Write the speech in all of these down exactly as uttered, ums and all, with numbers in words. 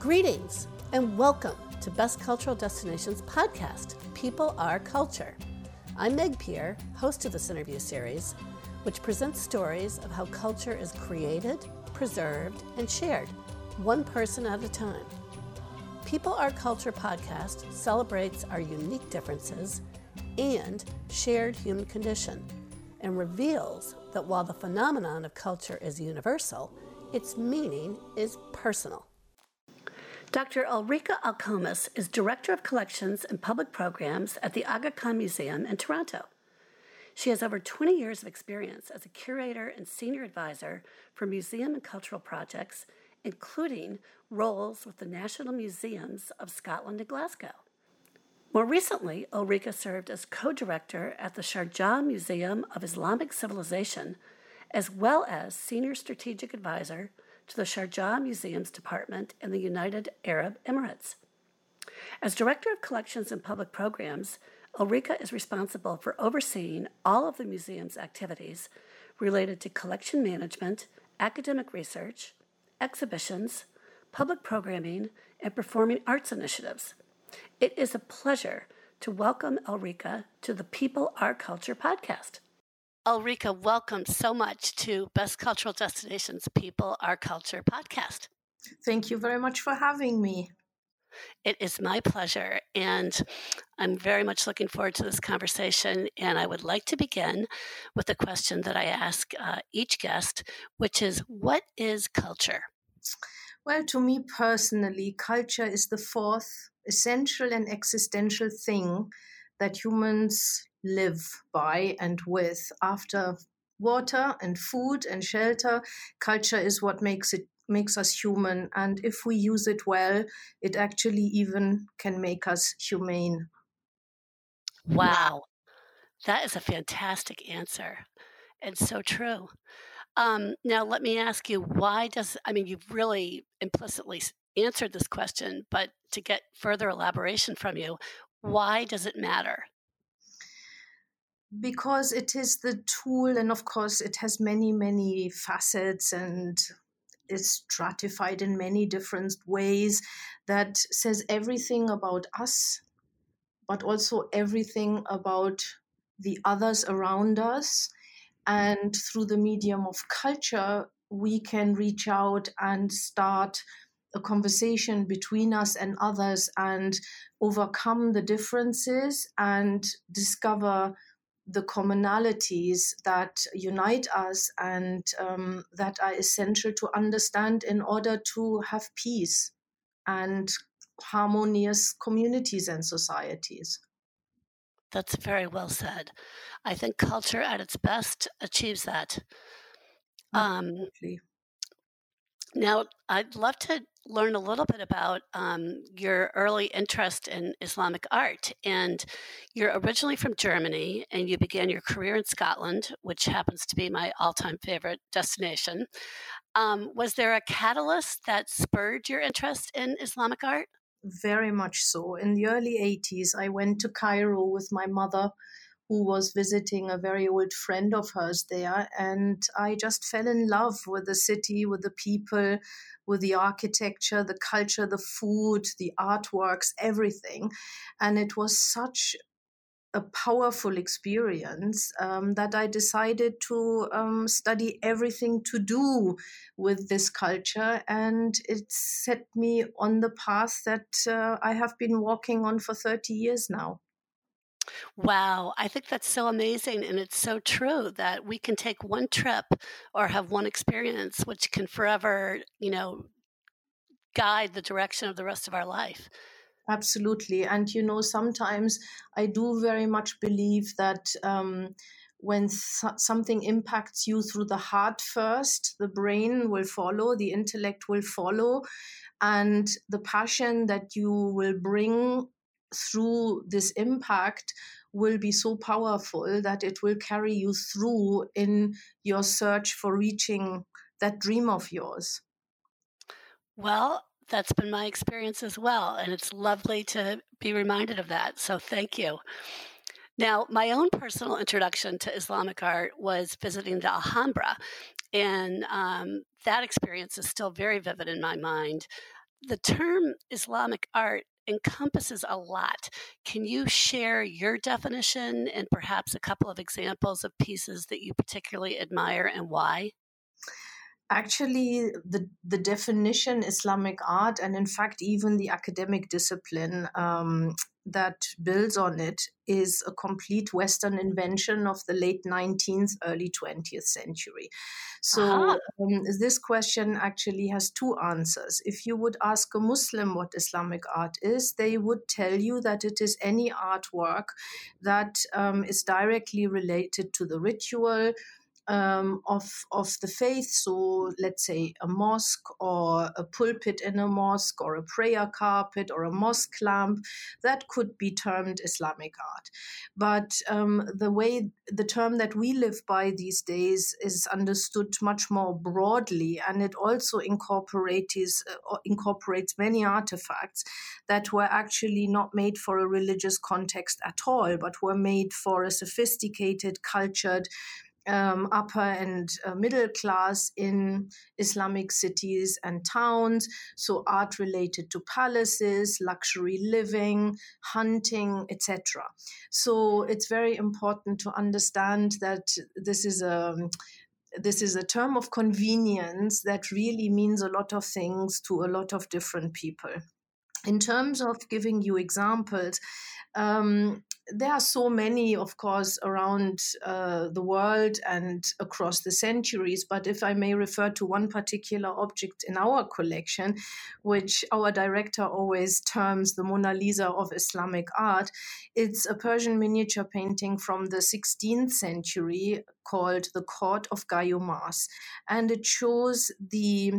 Greetings and welcome to Best Cultural Destinations podcast, People Are Culture. I'm Meg Pierre, host of this interview series, which presents stories of how culture is created, preserved, and shared, one person at a time. People Are Culture podcast celebrates our unique differences and shared human condition, and reveals that while the phenomenon of culture is universal, its meaning is personal. Doctor Ulrike Al-Khamis is Director of Collections and Public Programs at the Aga Khan Museum in Toronto. She has over twenty years of experience as a curator and senior advisor for museum and cultural projects, including roles with the National Museums of Scotland and Glasgow. More recently, Ulrike served as co-director at the Sharjah Museum of Islamic Civilization, as well as Senior Strategic Advisor to the Sharjah Museums Department in the United Arab Emirates. As Director of Collections and Public Programs, Ulrike is responsible for overseeing all of the museum's activities related to collection management, academic research, exhibitions, public programming, and performing arts initiatives. It is a pleasure to welcome Ulrike to the People Are Culture podcast. Ulrike, welcome so much to Best Cultural Destinations People Are Culture podcast. Thank you very much for having me. It is my pleasure, and I'm very much looking forward to this conversation. And I would like to begin with a question that I ask uh, each guest, which is, what is culture? Well, to me personally, culture is the fourth essential and existential thing that humans live by and with. After water and food and shelter, culture is what makes it makes us human. And if we use it well, it actually even can make us humane. Wow. That is a fantastic answer. And so true. Um, now, let me ask you, why does, I mean, you've really implicitly answered this question, but to get further elaboration from you, why does it matter? Because it is the tool, and of course it has many, many facets and is stratified in many different ways, that says everything about us, but also everything about the others around us. And through the medium of culture, we can reach out and start a conversation between us and others and overcome the differences and discover the commonalities that unite us and um, that are essential to understand in order to have peace and harmonious communities and societies. That's very well said. I think culture at its best achieves that. Um, now, I'd love to learn a little bit about um, your early interest in Islamic art. And you're originally from Germany, and you began your career in Scotland, which happens to be my all-time favorite destination. Um, was there a catalyst that spurred your interest in Islamic art? Very much so. In the early eighties, I went to Cairo with my mother, who was visiting a very old friend of hers there. And I just fell in love with the city, with the people, with the architecture, the culture, the food, the artworks, everything. And it was such a powerful experience um, that I decided to um, study everything to do with this culture. And it set me on the path that uh, I have been walking on for thirty years now. Wow, I think that's so amazing. And it's so true that we can take one trip or have one experience, which can forever, you know, guide the direction of the rest of our life. Absolutely. And, you know, sometimes I do very much believe that um, when so- something impacts you through the heart first, the brain will follow, the intellect will follow, and the passion that you will bring through this impact will be so powerful that it will carry you through in your search for reaching that dream of yours. Well, that's been my experience as well, and it's lovely to be reminded of that. So thank you. Now, my own personal introduction to Islamic art was visiting the Alhambra, and um, that experience is still very vivid in my mind. the term Islamic art encompasses a lot. Can you share your definition and perhaps a couple of examples of pieces that you particularly admire and why? Actually, the, the definition Islamic art, and in fact, even the academic discipline um, that builds on it, is a complete Western invention of the late nineteenth, early twentieth century. So uh-huh. um, this question actually has two answers. If you would ask a Muslim what Islamic art is, they would tell you that it is any artwork that um, is directly related to the ritual, Um, of of the faith, so let's say a mosque or a pulpit in a mosque or a prayer carpet or a mosque lamp, that could be termed Islamic art. But um, the way the term that we live by these days is understood much more broadly, and it also incorporates uh, incorporates many artifacts that were actually not made for a religious context at all, but were made for a sophisticated, cultured, Um, upper and uh, middle class in Islamic cities and towns. So art related to palaces, luxury living, hunting, et cetera. So it's very important to understand that this is a this is a term of convenience that really means a lot of things to a lot of different people. In terms of giving you examples, um, there are so many, of course, around uh, the world and across the centuries. But if I may refer to one particular object in our collection, which our director always terms the Mona Lisa of Islamic art, it's a Persian miniature painting from the sixteenth century called the Court of Gayomars. And it shows the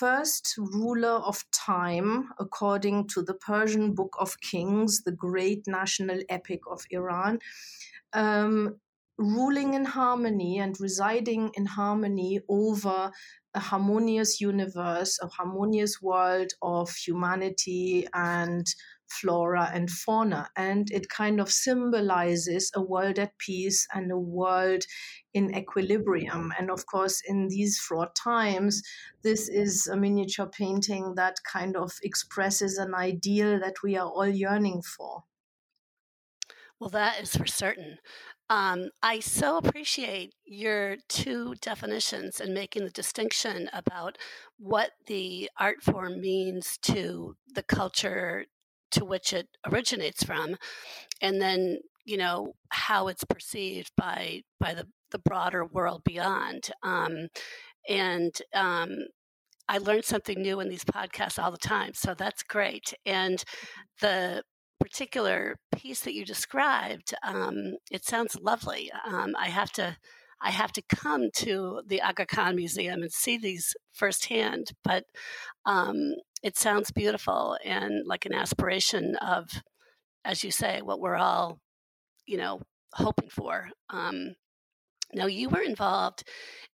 first ruler of time, according to the Persian Book of Kings, the great national epic of Iran, um, ruling in harmony and residing in harmony over a harmonious universe, a harmonious world of humanity and flora and fauna. And it kind of symbolizes a world at peace and a world in equilibrium. And of course, in these fraught times, this is a miniature painting that kind of expresses an ideal that we are all yearning for. Well, that is for certain. Um, I so appreciate your two definitions and making the distinction about what the art form means to the culture to which it originates from, and then, you know, how it's perceived by by the, the broader world beyond. Um, and um, I learn something new in these podcasts all the time, so that's great. And the particular piece that you described, um, it sounds lovely. Um, I have to I have to come to the Aga Khan Museum and see these firsthand, but um, it sounds beautiful and like an aspiration of, as you say, what we're all, you know, hoping for. Um, now, you were involved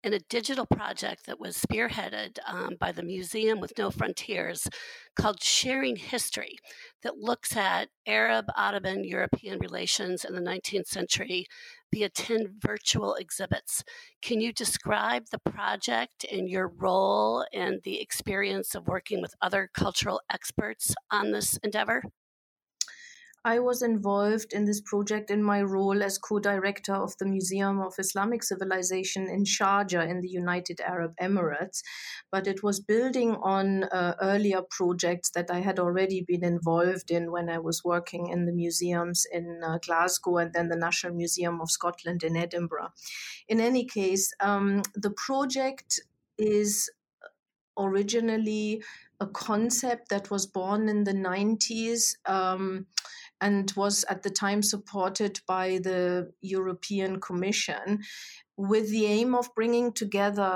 in a digital project that was spearheaded um, by the Museum with No Frontiers called Sharing History, that looks at Arab, Ottoman, European relations in the nineteenth century via ten virtual exhibits. Can you describe the project and your role and the experience of working with other cultural experts on this endeavor? I was involved in this project in my role as co-director of the Museum of Islamic Civilization in Sharjah in the United Arab Emirates, but it was building on uh, earlier projects that I had already been involved in when I was working in the museums in uh, Glasgow and then the National Museum of Scotland in Edinburgh. In any case, um, the project is originally a concept that was born in the nineties um, and was at the time supported by the European Commission with the aim of bringing together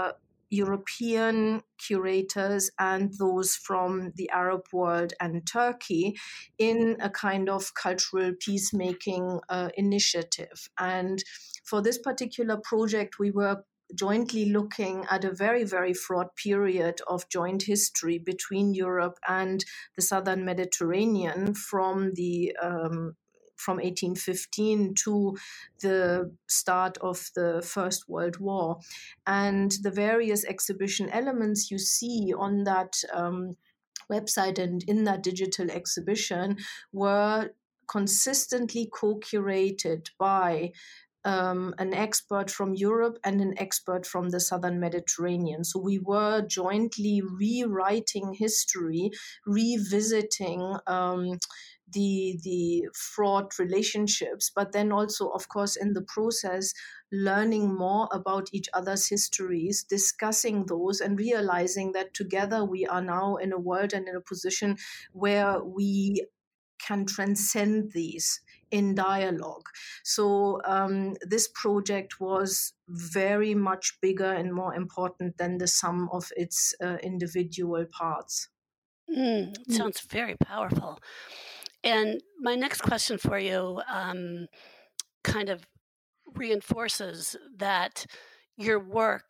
European curators and those from the Arab world and Turkey in a kind of cultural peacemaking uh, initiative. And for this particular project, we were jointly looking at a very, very fraught period of joint history between Europe and the southern Mediterranean from the um, from eighteen fifteen to the start of the First World War. And the various exhibition elements you see on that um, website and in that digital exhibition were consistently co-curated by Um, an expert from Europe and an expert from the Southern Mediterranean. So we were jointly rewriting history, revisiting um, the the fraught relationships, but then also, of course, in the process, learning more about each other's histories, discussing those, and realizing that together we are now in a world and in a position where we can transcend these in dialogue. So um, this project was very much bigger and more important than the sum of its uh, individual parts. Mm, mm. Sounds very powerful. And my next question for you um, kind of reinforces that your work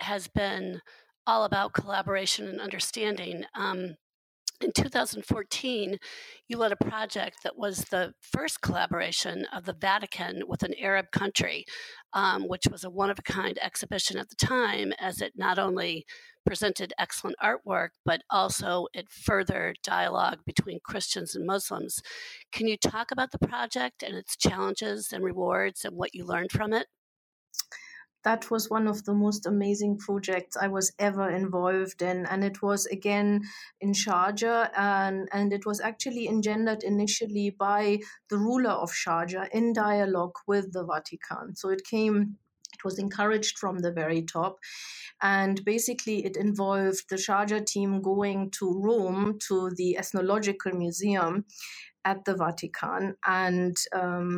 has been all about collaboration and understanding. Um, In two thousand fourteen, you led a project that was the first collaboration of the Vatican with an Arab country, um, which was a one-of-a-kind exhibition at the time, as it not only presented excellent artwork, but also it furthered dialogue between Christians and Muslims. Can you talk about the project and its challenges and rewards and what you learned from it? That was one of the most amazing projects I was ever involved in. And it was, again, in Sharjah. And, and it was actually engendered initially by the ruler of Sharjah in dialogue with the Vatican. So it came, it was encouraged from the very top. And basically, it involved the Sharjah team going to Rome, to the Ethnological Museum at the Vatican. And um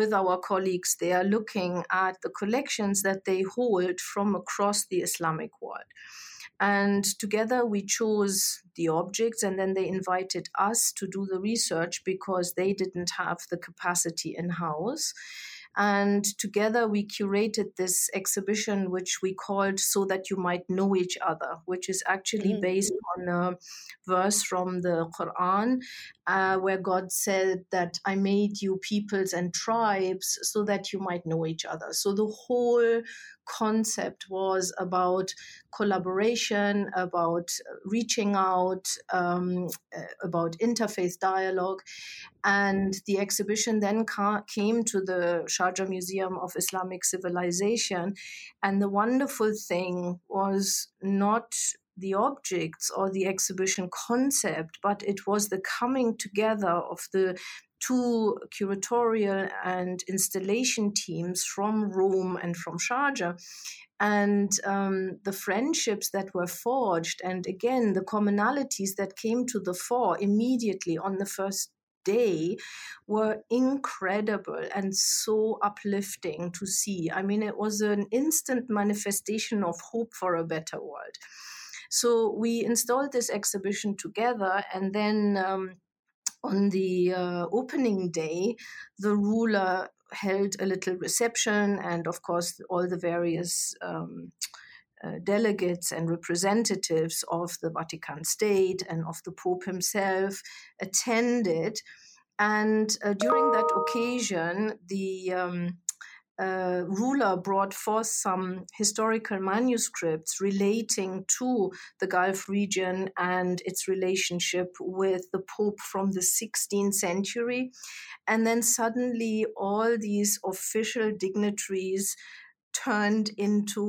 with our colleagues, they are looking at the collections that they hold from across the Islamic world. And together we chose the objects, and then they invited us to do the research because they didn't have the capacity in-house. And together we curated this exhibition, which we called So That You Might Know Each Other, which is actually mm-hmm. based on a verse from the Quran, uh, where God said that I made you peoples and tribes so that you might know each other. So the whole concept was about collaboration, about reaching out, um, about interfaith dialogue. And the exhibition then ca- came to the Sharjah Museum of Islamic Civilization. And the wonderful thing was not the objects or the exhibition concept, but it was the coming together of the two curatorial and installation teams from Rome and from Sharjah. And um, the friendships that were forged, and again, the commonalities that came to the fore immediately on the first day were incredible and so uplifting to see. I mean, it was an instant manifestation of hope for a better world. So we installed this exhibition together, and then um, on the uh, opening day, the ruler held a little reception, and of course, all the various um, uh, delegates and representatives of the Vatican State and of the Pope himself attended. And uh, during that occasion, the um, Uh, ruler brought forth some historical manuscripts relating to the Gulf region and its relationship with the Pope from the sixteenth century. And then suddenly all these official dignitaries turned into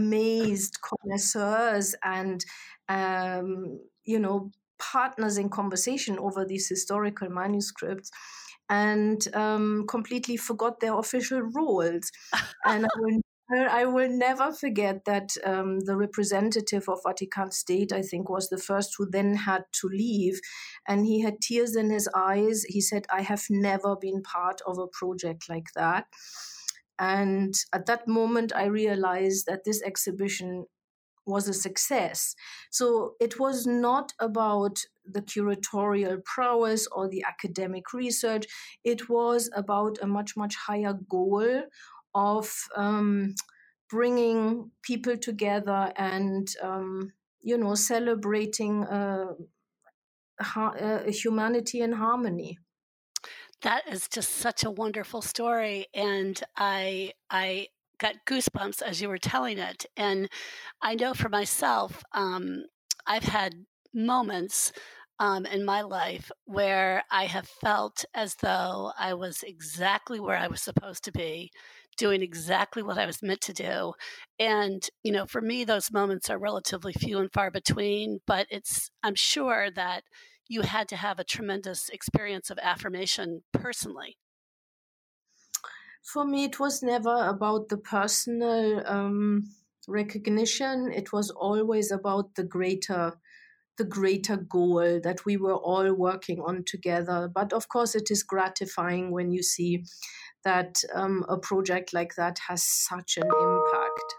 amazed connoisseurs and, um, you know, partners in conversation over these historical manuscripts, and um, completely forgot their official roles. And I will, I will never forget that um, the representative of Vatican State, I think, was the first who then had to leave. And he had tears in his eyes. He said, I have never been part of a project like that. And at that moment, I realized that this exhibition was a success. So it was not about the curatorial prowess or the academic research. It was about a much, much higher goal of um, bringing people together and, um, you know, celebrating uh, ha- uh, humanity in harmony. That is just such a wonderful story. And I, I, got goosebumps as you were telling it. And I know for myself, um, I've had moments um, in my life where I have felt as though I was exactly where I was supposed to be, doing exactly what I was meant to do. And, you know, for me, those moments are relatively few and far between, but it's, I'm sure that you had to have a tremendous experience of affirmation personally. For me, it was never about the personal um, recognition. It was always about the greater, the greater goal that we were all working on together. But of course, it is gratifying when you see that um, a project like that has such an impact.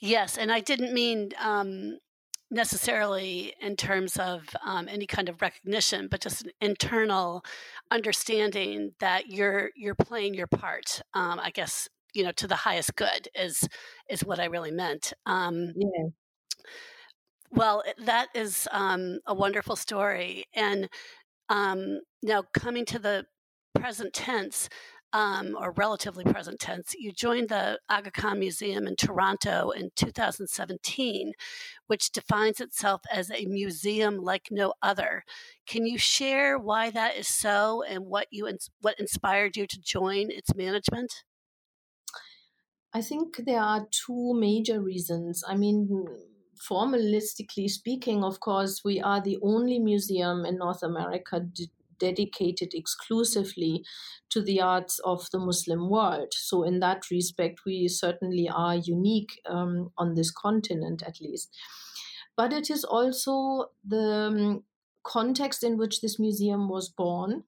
Yes, and I didn't mean um, necessarily in terms of um, any kind of recognition, but just an internal understanding that you're you're playing your part. Um, I guess you know to the highest good is is what I really meant. Um, yeah. Well, that is um, a wonderful story, and um, now coming to the present tense. Um, or relatively present tense, you joined the Aga Khan Museum in Toronto in two thousand seventeen, which defines itself as a museum like no other. Can you share why that is so and what you what inspired you to join its management? I think there are two major reasons. I mean, formalistically speaking, of course, we are the only museum in North America d- dedicated exclusively to the arts of the Muslim world. So in that respect, we certainly are unique um, on this continent, at least. But it is also the um, context in which this museum was born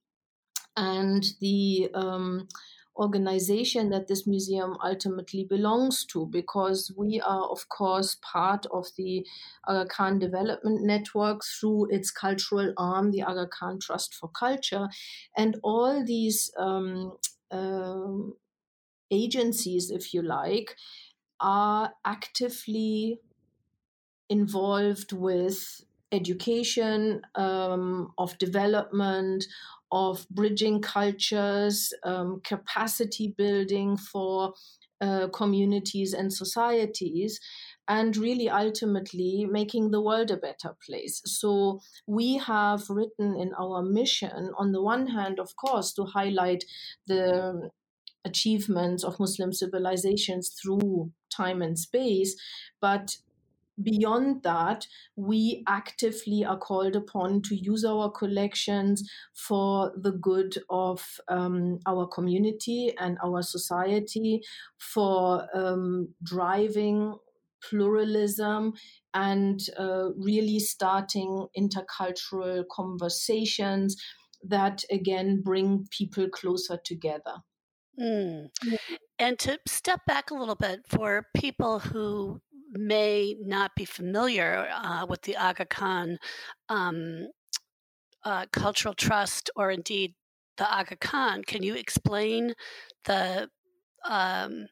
and the um, organization that this museum ultimately belongs to, because we are, of course, part of the Aga Khan Development Network through its cultural arm, the Aga Khan Trust for Culture. And all these um, um, agencies, if you like, are actively involved with education, um, of development, of bridging cultures, um, capacity building for uh, communities and societies, and really ultimately making the world a better place. So we have written in our mission, on the one hand, of course, to highlight the achievements of Muslim civilizations through time and space, but beyond that, we actively are called upon to use our collections for the good of um, our community and our society, for um, driving pluralism and uh, really starting intercultural conversations that, again, bring people closer together. Mm. And to step back a little bit for people who may not be familiar uh, with the Aga Khan um, uh, Cultural Trust or indeed the Aga Khan, can you explain the um,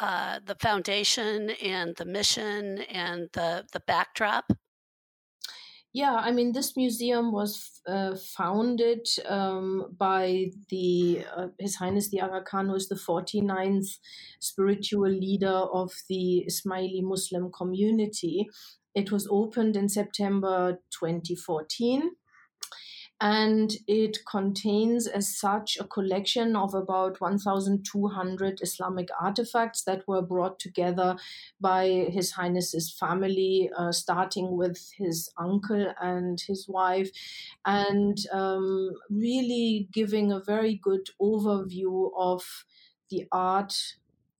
uh, the foundation and the mission and the, the backdrop? Yeah, I mean, this museum was uh, founded um, by the uh, His Highness the Aga Khan, who is the forty-ninth spiritual leader of the Ismaili Muslim community. It was opened in September twenty fourteen, and it contains as such a collection of about one thousand two hundred Islamic artifacts that were brought together by His Highness's family, uh, starting with his uncle and his wife, and um, really giving a very good overview of the art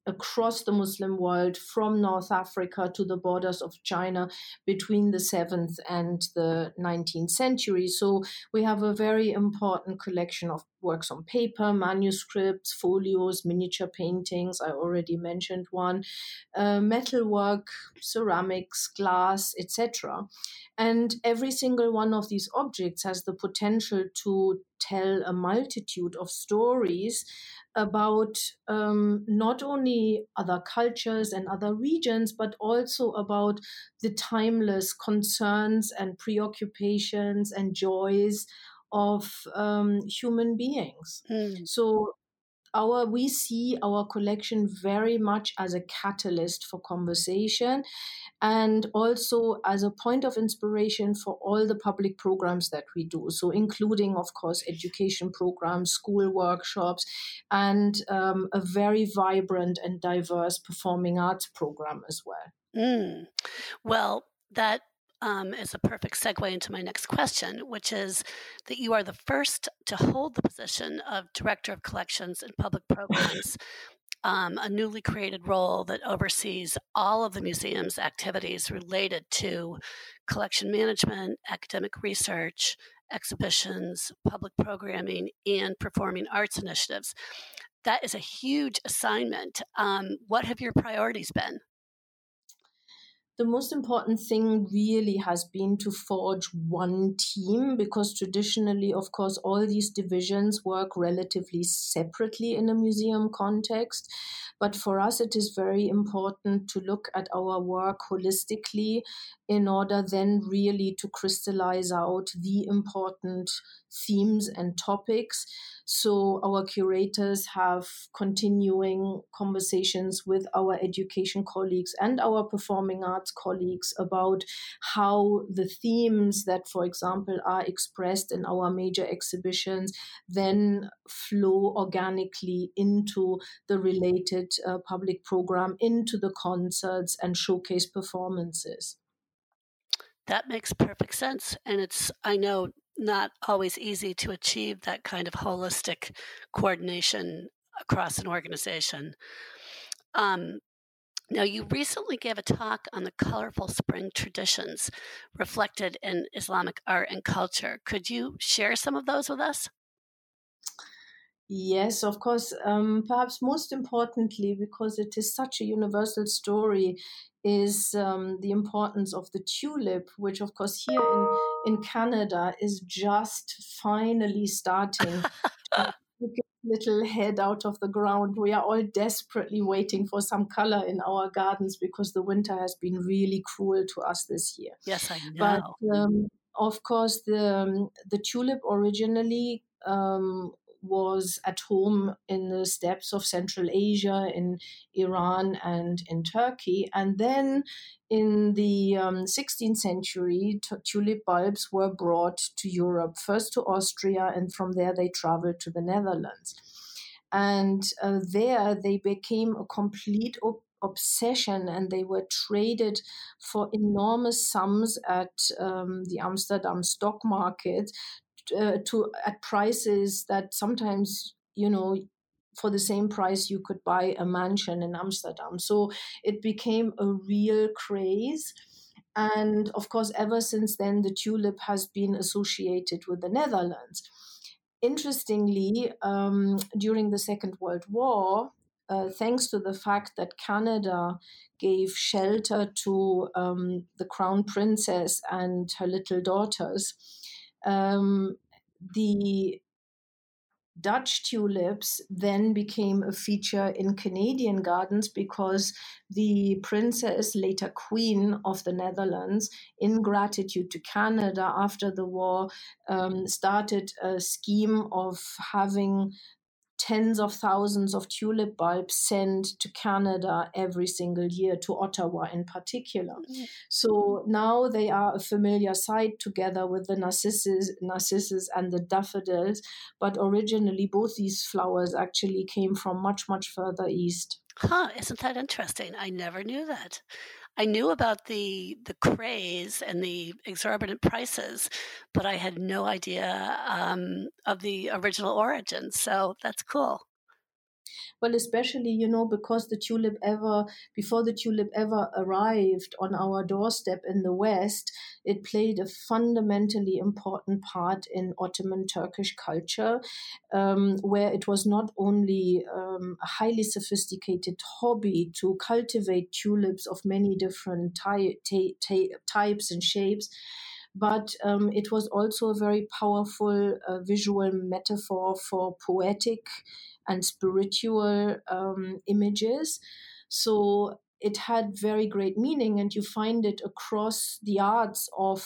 across the Muslim world, from North Africa to the borders of China between the seventh and the nineteenth century. So we have a very important collection of works on paper, manuscripts, folios, miniature paintings. I already mentioned one, uh, metalwork, ceramics, glass, et cetera. And every single one of these objects has the potential to tell a multitude of stories about um, not only other cultures and other regions, but also about the timeless concerns and preoccupations and joys of um, human beings. Mm. So our we see our collection very much as a catalyst for conversation and also as a point of inspiration for all the public programs that we do. So including, of course, education programs, school workshops, and um, a very vibrant and diverse performing arts program as well. Mm. Well, that Um, is a perfect segue into my next question, which is that you are the first to hold the position of Director of Collections and Public Programs, um, a newly created role that oversees all of the museum's activities related to collection management, academic research, exhibitions, public programming, and performing arts initiatives. That is a huge assignment. Um, what have your priorities been? The most important thing really has been to forge one team, because traditionally, of course, all these divisions work relatively separately in a museum context. But for us, it is very important to look at our work holistically in order then really to crystallize out the important themes and topics. So our curators have continuing conversations with our education colleagues and our performing arts colleagues about how the themes that, for example, are expressed in our major exhibitions then flow organically into the related uh, public program, into the concerts and showcase performances. That makes perfect sense. And it's, I know, not always easy to achieve that kind of holistic coordination across an organization. Um, now, you recently gave a talk on the colorful spring traditions reflected in Islamic art and culture. Could you share some of those with us? Yes, of course. Um, perhaps most importantly, because it is such a universal story, is um, the importance of the tulip, which, of course, here in, in Canada is just finally starting to get its little head out of the ground. We are all desperately waiting for some color in our gardens because the winter has been really cruel to us this year. Yes, I know. But, um, of course, the, the tulip originally um, was at home in the steppes of Central Asia, in Iran and in Turkey. And then in the um, sixteenth century, t- tulip bulbs were brought to Europe, first to Austria, and from there they traveled to the Netherlands. And uh, there they became a complete op- obsession, and they were traded for enormous sums at um, the Amsterdam stock market, Uh, to at prices that sometimes, you know, for the same price you could buy a mansion in Amsterdam. So it became a real craze. And of course, ever since then, the tulip has been associated with the Netherlands. Interestingly, um, during the Second World War, Uh, thanks to the fact that Canada gave shelter to um, the Crown Princess and her little daughters, Um, the Dutch tulips then became a feature in Canadian gardens, because the princess, later queen of the Netherlands, in gratitude to Canada after the war, um, started a scheme of having tens of thousands of tulip bulbs sent to Canada every single year, to Ottawa in particular. Mm-hmm. So now they are a familiar sight together with the narcissus, narcissus and the daffodils. But originally, both these flowers actually came from much, much further east. Huh, isn't that interesting? I never knew that. I knew about the the craze and the exorbitant prices, but I had no idea um, of the original origin. So that's cool. Well, especially, you know, because the tulip ever, before the tulip ever arrived on our doorstep in the West, it played a fundamentally important part in Ottoman Turkish culture, um, where it was not only um, a highly sophisticated hobby to cultivate tulips of many different ty- ty- ty- types and shapes, but um, it was also a very powerful uh, visual metaphor for poetic and spiritual um, images. So it had very great meaning, and you find it across the arts of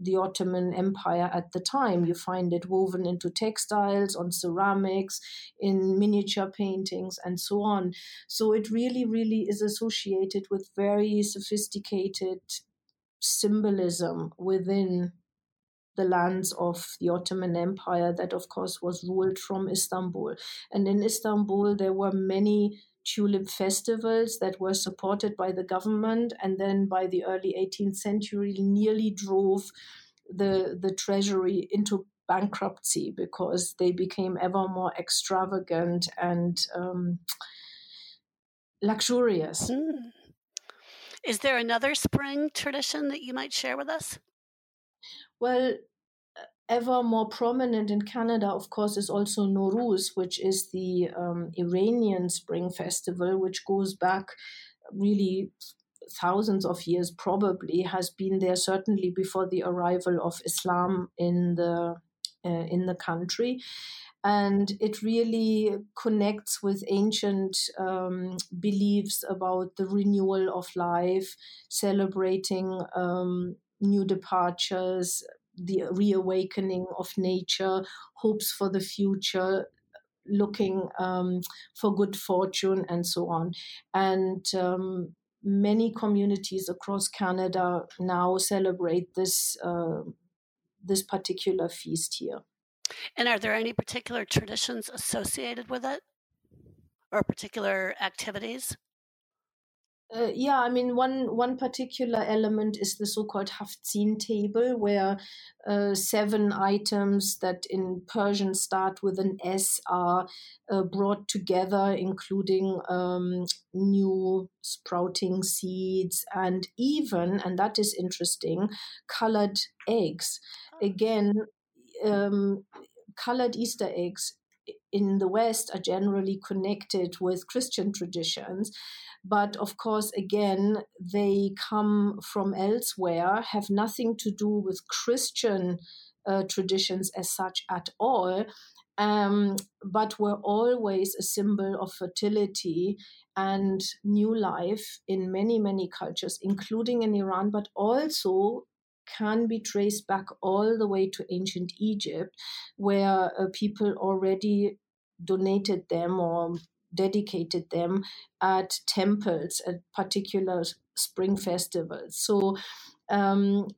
the Ottoman Empire at the time. You find it woven into textiles, on ceramics, in miniature paintings, and so on. So it really, really is associated with very sophisticated symbolism within the lands of the Ottoman Empire that, of course, was ruled from Istanbul. And in Istanbul, there were many tulip festivals that were supported by the government, and then by the early eighteenth century nearly drove the, the treasury into bankruptcy because they became ever more extravagant and um, luxurious. Mm. Is there another spring tradition that you might share with us? Well, ever more prominent in Canada, of course, is also Nowruz, which is the um, Iranian Spring Festival, which goes back really thousands of years, probably, has been there certainly before the arrival of Islam in the uh, in the country. And it really connects with ancient um, beliefs about the renewal of life, celebrating um, new departures, the reawakening of nature, hopes for the future, looking um, for good fortune, and so on. And um, many communities across Canada now celebrate this uh, this particular feast here. And are there any particular traditions associated with it, or particular activities? Uh, yeah, I mean, one, one particular element is the so-called hafzin table, where uh, seven items that in Persian start with an S are uh, brought together, including um, new sprouting seeds and even, and that is interesting, colored eggs. Again, um, colored Easter eggs in the West are generally connected with Christian traditions. But of course, again, they come from elsewhere, have nothing to do with Christian uh, traditions as such at all, um, but were always a symbol of fertility and new life in many, many cultures, including in Iran, but also can be traced back all the way to ancient Egypt, where uh, people already donated them or dedicated them at temples, at particular spring festivals. So um,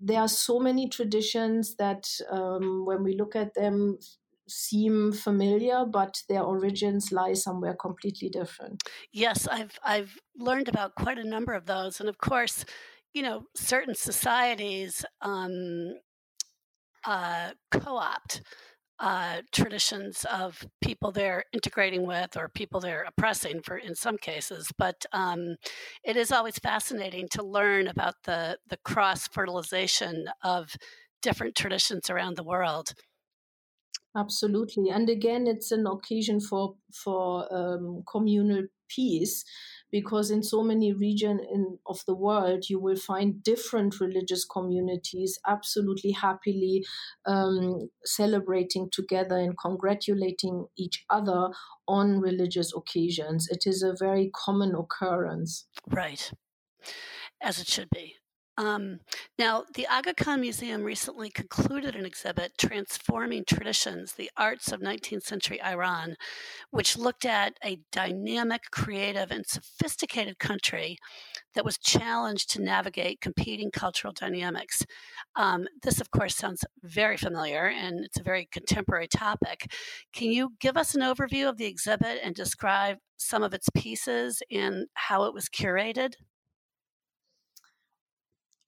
there are so many traditions that um, when we look at them seem familiar, but their origins lie somewhere completely different. Yes, I've I've learned about quite a number of those. And of course, you know, certain societies um, uh, co-opt Uh, traditions of people they're integrating with or people they're oppressing for in some cases. But um, it is always fascinating to learn about the, the cross-fertilization of different traditions around the world. Absolutely. And again, it's an occasion for for um, communal peace, because in so many regions of the world, you will find different religious communities absolutely happily um, celebrating together and congratulating each other on religious occasions. It is a very common occurrence. Right, as it should be. Um, now, the Aga Khan Museum recently concluded an exhibit, Transforming Traditions, the Arts of nineteenth century Iran, which looked at a dynamic, creative, and sophisticated country that was challenged to navigate competing cultural dynamics. Um, this, of course, sounds very familiar, and it's a very contemporary topic. Can you give us an overview of the exhibit and describe some of its pieces and how it was curated?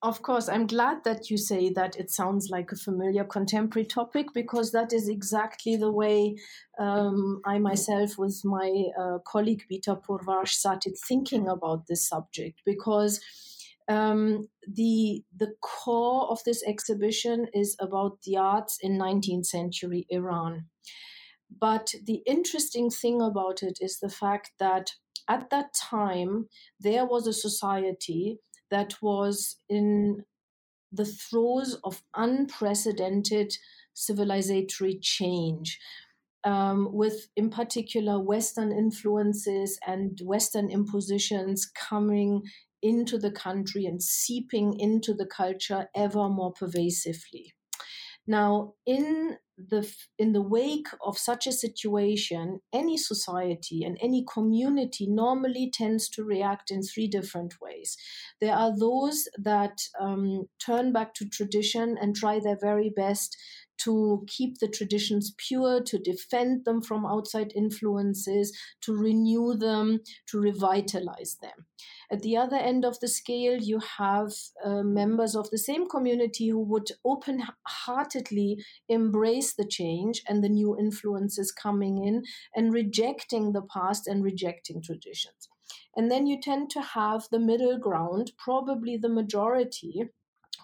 Of course, I'm glad that you say that it sounds like a familiar contemporary topic, because that is exactly the way um, I myself with my uh, colleague Bita Pourvash started thinking about this subject, because um, the the core of this exhibition is about the arts in nineteenth century Iran. But the interesting thing about it is the fact that at that time, there was a society that was in the throes of unprecedented civilizatory change, um, with, in particular, Western influences and Western impositions coming into the country and seeping into the culture ever more pervasively. Now, in the in the wake of such a situation, any society and any community normally tends to react in three different ways. There are those that um, turn back to tradition and try their very best to keep the traditions pure, to defend them from outside influences, to renew them, to revitalize them. At the other end of the scale, you have uh, members of the same community who would open-heartedly embrace the change and the new influences coming in and rejecting the past and rejecting traditions. And then you tend to have the middle ground, probably the majority,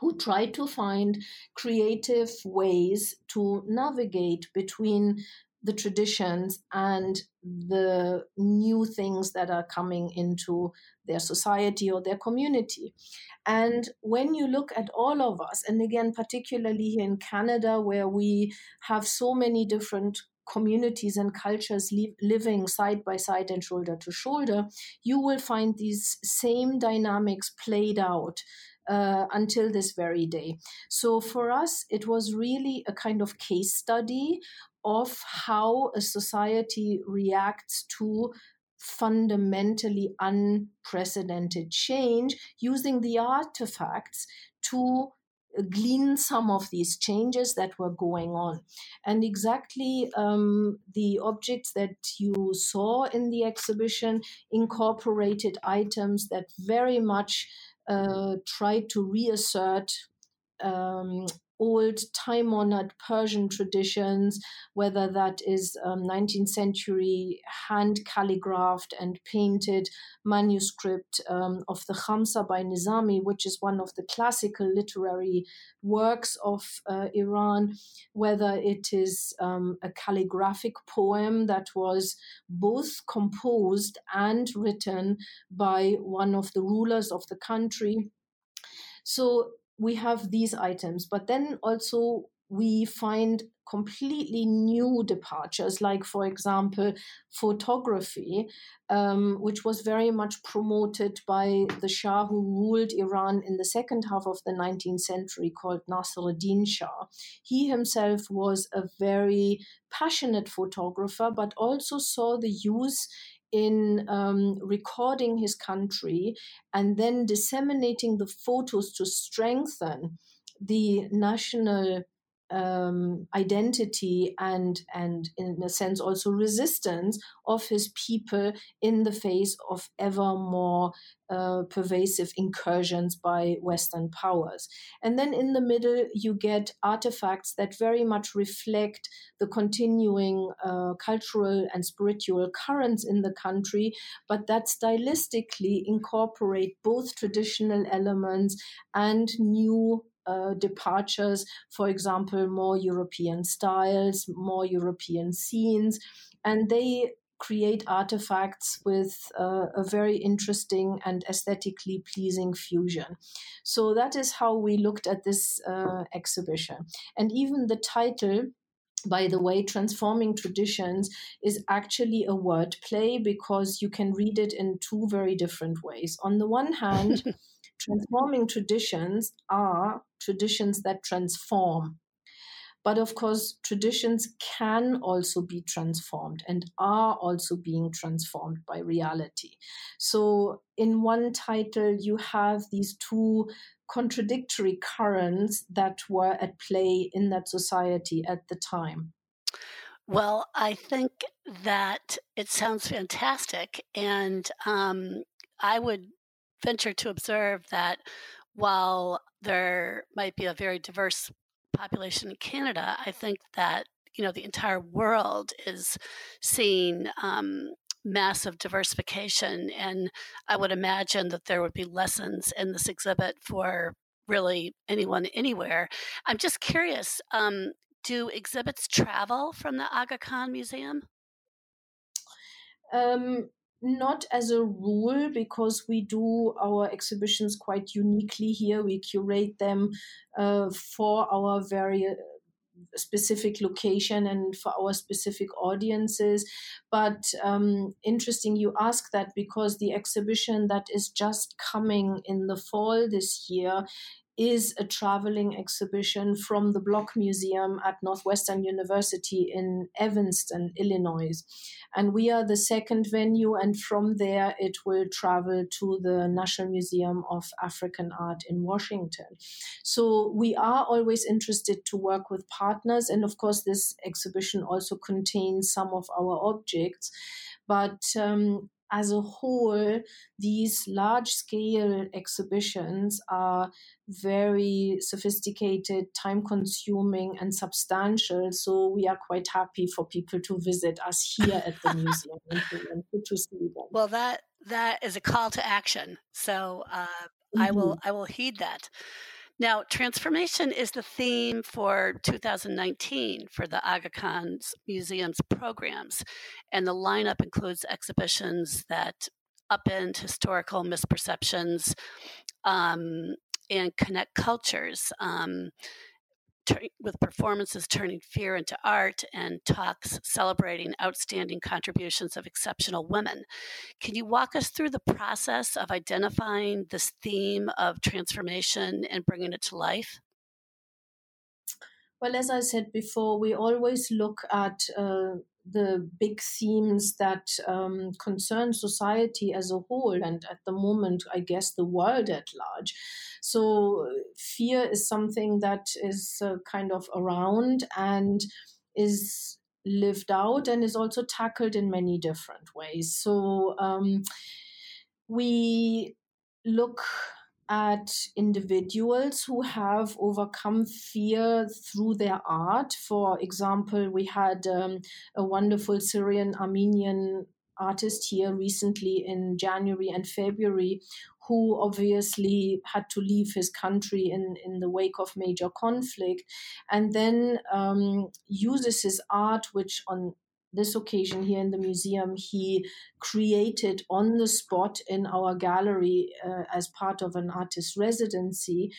who try to find creative ways to navigate between the traditions and the new things that are coming into their society or their community. And when you look at all of us, and again, particularly here in Canada, where we have so many different communities and cultures li- living side by side and shoulder to shoulder, you will find these same dynamics played out Uh, until this very day. So for us, it was really a kind of case study of how a society reacts to fundamentally unprecedented change, using the artifacts to glean some of these changes that were going on. And exactly um, the objects that you saw in the exhibition incorporated items that very much Uh, tried to reassert um, old time-honored Persian traditions, whether that is um, nineteenth century hand-calligraphed and painted manuscript um, of the Khamsa by Nizami, which is one of the classical literary works of uh, Iran, whether it is um, a calligraphic poem that was both composed and written by one of the rulers of the country. So we have these items, but then also we find completely new departures, like, for example, photography, um, which was very much promoted by the Shah who ruled Iran in the second half of the nineteenth century, called Nasir ad-Din Shah. He himself was a very passionate photographer, but also saw the use in um, recording his country and then disseminating the photos to strengthen the national um, identity and, and, in a sense, also resistance of his people in the face of ever more uh, pervasive incursions by Western powers. And then in the middle, you get artifacts that very much reflect the continuing uh, cultural and spiritual currents in the country, but that stylistically incorporate both traditional elements and new Uh, departures, for example, more European styles, more European scenes, and they create artifacts with uh, a very interesting and aesthetically pleasing fusion. So that is how we looked at this uh, exhibition. And even the title, by the way, Transforming Traditions, is actually a wordplay because you can read it in two very different ways. On the one hand, transforming traditions are traditions that transform. But of course, traditions can also be transformed and are also being transformed by reality. So in one title, you have these two contradictory currents that were at play in that society at the time. Well, I think that it sounds fantastic. And um, I would venture to observe that while there might be a very diverse population in Canada, I think that, you know, the entire world is seeing um, massive diversification. And I would imagine that there would be lessons in this exhibit for really anyone, anywhere. I'm just curious, um, do exhibits travel from the Aga Khan Museum? Um. Not as a rule, because we do our exhibitions quite uniquely here. We curate them uh, for our very specific location and for our specific audiences. But um, interesting you ask that, because the exhibition that is just coming in the fall this year is a traveling exhibition from the Block Museum at Northwestern University in Evanston, Illinois. And we are the second venue, and from there it will travel to the National Museum of African Art in Washington. So we are always interested to work with partners, and of course this exhibition also contains some of our objects. But um, as a whole, these large-scale exhibitions are very sophisticated, time-consuming, and substantial. So we are quite happy for people to visit us here at the museum and to see them. Well, that that is a call to action. So uh, mm-hmm. I will I will heed that. Now, transformation is the theme for two thousand nineteen for the Aga Khan Museum's programs, and the lineup includes exhibitions that upend historical misperceptions um, and connect cultures um, t- with performances turning fear into art and talks celebrating outstanding contributions of exceptional women. Can you walk us through the process of identifying this theme of transformation and bringing it to life? Well, as I said before, we always look at uh, the big themes that um, concern society as a whole, and at the moment, I guess, the world at large. So fear is something that is uh, kind of around and is lived out and is also tackled in many different ways. So um, we look at individuals who have overcome fear through their art. For example, we had um, a wonderful Syrian-Armenian artist here recently in January and February, who obviously had to leave his country in, in the wake of major conflict, and then um, uses his art, which on this occasion here in the museum, he created on the spot in our gallery uh, as part of an artist residency,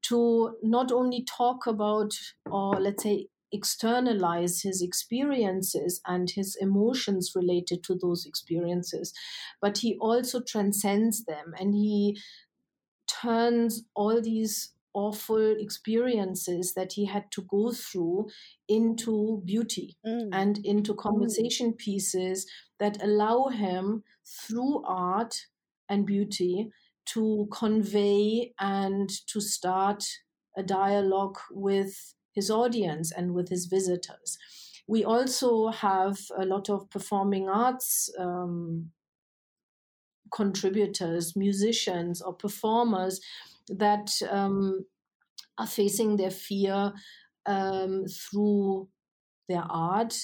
to not only talk about, or let's say, externalize his experiences and his emotions related to those experiences, but he also transcends them, and he turns all these awful experiences that he had to go through into beauty mm. and into conversation mm. pieces that allow him, through art and beauty, to convey and to start a dialogue with his audience and with his visitors. We also have a lot of performing arts um, contributors, musicians, or performers that um, are facing their fear um, through their art,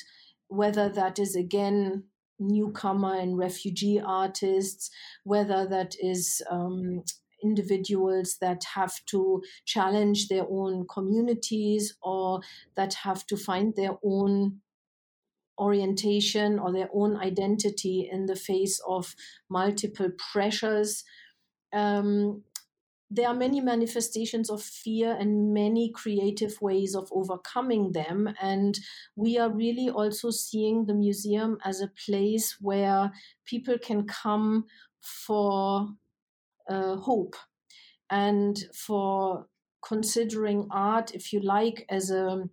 whether that is, again, newcomer and refugee artists, whether that is um, individuals that have to challenge their own communities or that have to find their own orientation or their own identity in the face of multiple pressures. Um, There are many manifestations of fear and many creative ways of overcoming them. And we are really also seeing the museum as a place where people can come for uh, hope and for considering art, if you like, as a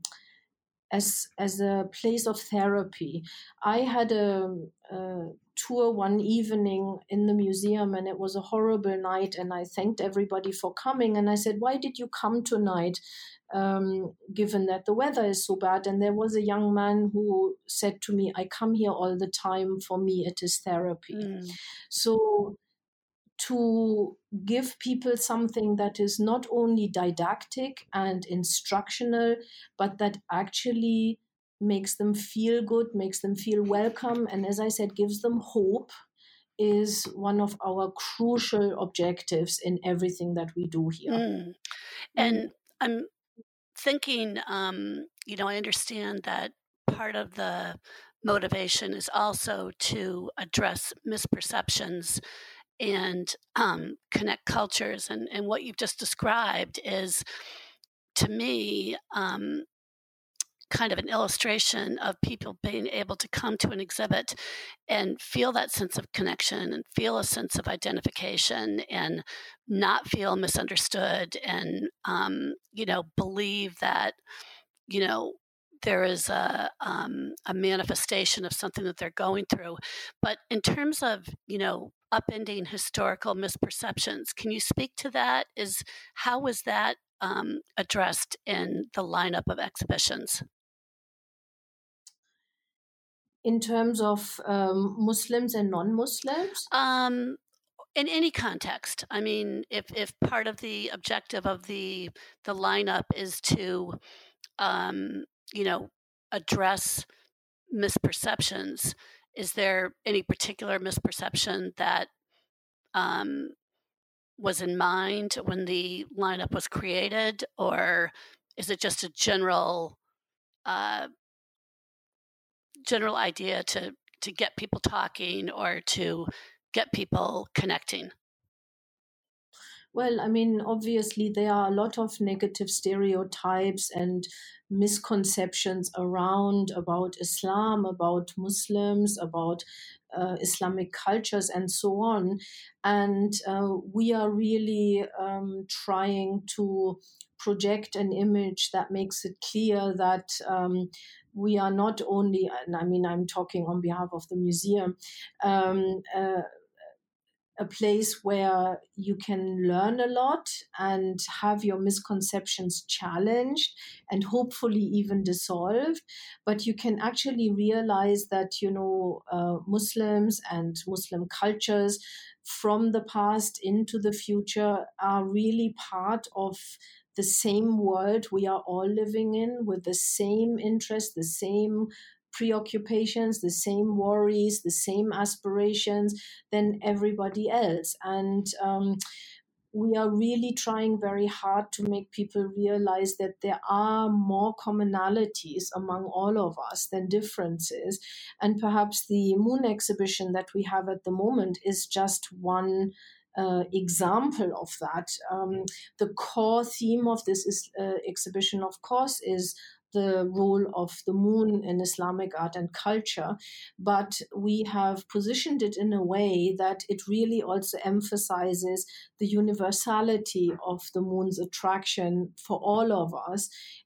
as as a place of therapy. I had a... a tour one evening in the museum, and it was a horrible night, and I thanked everybody for coming, and I said, why did you come tonight um, given that the weather is so bad? And there was a young man who said to me, I come here all the time, for me it is therapy. Mm. So to give people something that is not only didactic and instructional, but that actually makes them feel good, makes them feel welcome, and as I said, gives them hope, is one of our crucial objectives in everything that we do here. Mm. And I'm thinking, um, you know, I understand that part of the motivation is also to address misperceptions and um, connect cultures. And, and what you've just described is, to me, um, kind of an illustration of people being able to come to an exhibit and feel that sense of connection and feel a sense of identification and not feel misunderstood and, um, you know, believe that, you know, there is a um, a manifestation of something that they're going through. But in terms of, you know, upending historical misperceptions, can you speak to that? Is how was that um, addressed in the lineup of exhibitions? In terms of um, Muslims and non-Muslims? Um, in any context. I mean, if if part of the objective of the the lineup is to um, you know, address misperceptions. Is there any particular misperception that um, was in mind when the lineup was created, or is it just a general uh, general idea to, to get people talking or to get people connecting? Well, I mean, obviously, there are a lot of negative stereotypes and misconceptions around about Islam, about Muslims, about uh, Islamic cultures, and so on. And uh, we are really um, trying to project an image that makes it clear that um, we are not only, and I mean, I'm talking on behalf of the museum, um, uh, a place where you can learn a lot and have your misconceptions challenged and hopefully even dissolved. But you can actually realize that, you know, uh, Muslims and Muslim cultures from the past into the future are really part of the same world we are all living in, with the same interests, the same preoccupations, the same worries, the same aspirations than everybody else. And um, we are really trying very hard to make people realize that there are more commonalities among all of us than differences. And perhaps the Moon exhibition that we have at the moment is just one Uh, example of that. Um, the core theme of this is, uh, exhibition, of course, is the role of the moon in Islamic art and culture, but we have positioned it in a way that it really also emphasizes the universality of the moon's attraction for all of us,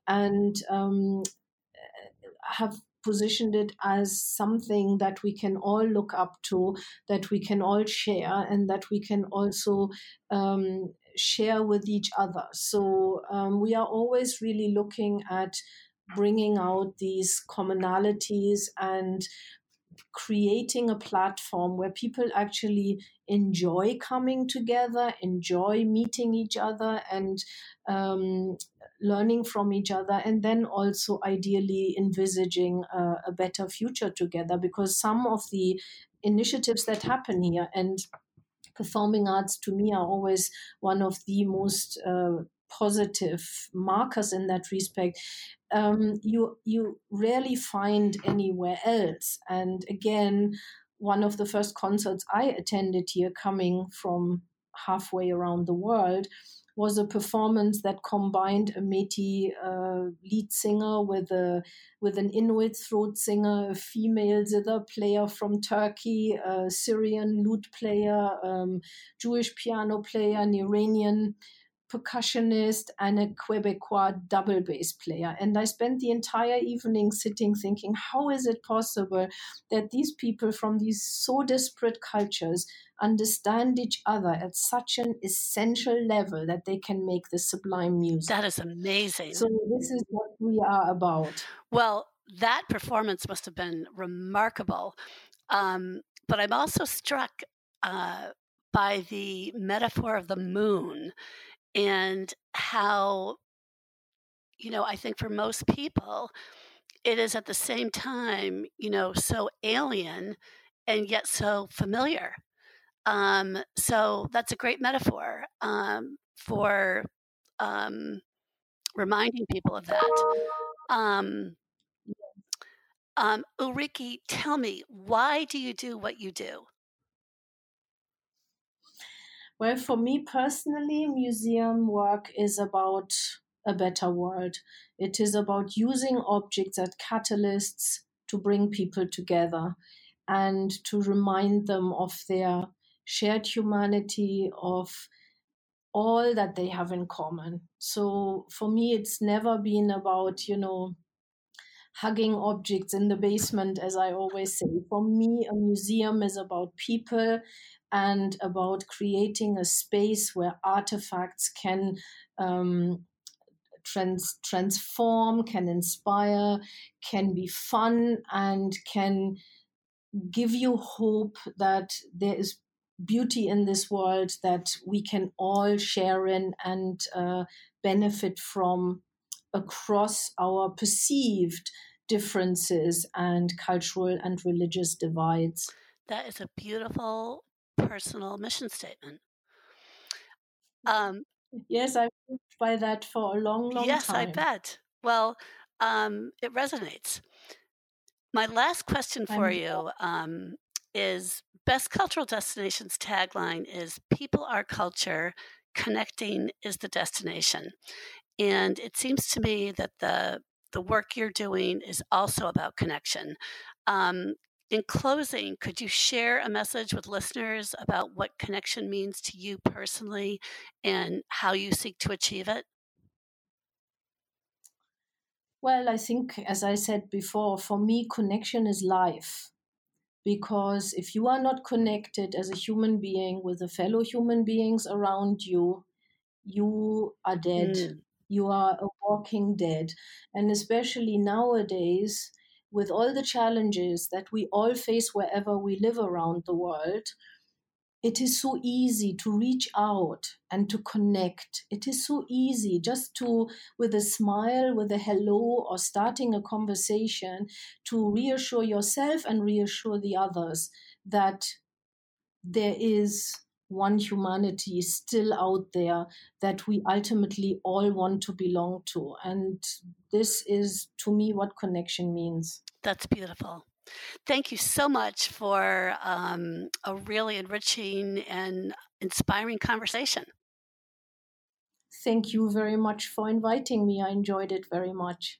and um, have positioned it as something that we can all look up to, that we can all share, and that we can also um, share with each other. So um, we are always really looking at bringing out these commonalities and creating a platform where people actually enjoy coming together, enjoy meeting each other, and um, learning from each other, and then also ideally envisaging uh, a better future together. Because some of the initiatives that happen here, and performing arts to me are always one of the most uh, positive markers in that respect, um, you you rarely find anywhere else. And again, one of the first concerts I attended here, coming from halfway around the world, was a performance that combined a Métis uh, lead singer with a with an Inuit throat singer, a female zither player from Turkey, a Syrian lute player, um, Jewish piano player, an Iranian percussionist, and a Quebecois double bass player. And I spent the entire evening sitting thinking, how is it possible that these people from these so disparate cultures understand each other at such an essential level that they can make this sublime music? That is amazing. So this is what we are about. Well, that performance must have been remarkable. Um, but I'm also struck uh, by the metaphor of the moon. And how, you know, I think for most people, it is at the same time, you know, so alien and yet so familiar. Um, so that's a great metaphor um, for um, reminding people of that. Um, um, Ulrike, tell me, why do you do what you do? Well, for me personally, museum work is about a better world. It is about using objects as catalysts to bring people together and to remind them of their shared humanity, of all that they have in common. So for me, it's never been about, you know, hugging objects in the basement, as I always say. For me, a museum is about people and about creating a space where artifacts can um, trans- transform, can inspire, can be fun, and can give you hope that there is beauty in this world that we can all share in and uh, benefit from across our perceived differences and cultural and religious divides. That is a beautiful personal mission statement. Um, yes, I've been by that for a long, long yes, time. Yes, I bet. Well, um, it resonates. My last question for I'm, you um, is, Best Cultural Destinations tagline is, people are culture, connecting is the destination. And it seems to me that the the work you're doing is also about connection. Um, in closing, could you share a message with listeners about what connection means to you personally and how you seek to achieve it? Well, I think, as I said before, for me, connection is life. Because if you are not connected as a human being with the fellow human beings around you, you are dead. Mm. You are a walking dead. And especially nowadays, with all the challenges that we all face wherever we live around the world, it is so easy to reach out and to connect. It is so easy just to, with a smile, with a hello, or starting a conversation, to reassure yourself and reassure the others that there is one humanity still out there that we ultimately all want to belong to. And this is, to me, what connection means. That's beautiful. Thank you so much for um, a really enriching and inspiring conversation. Thank you very much for inviting me. I enjoyed it very much.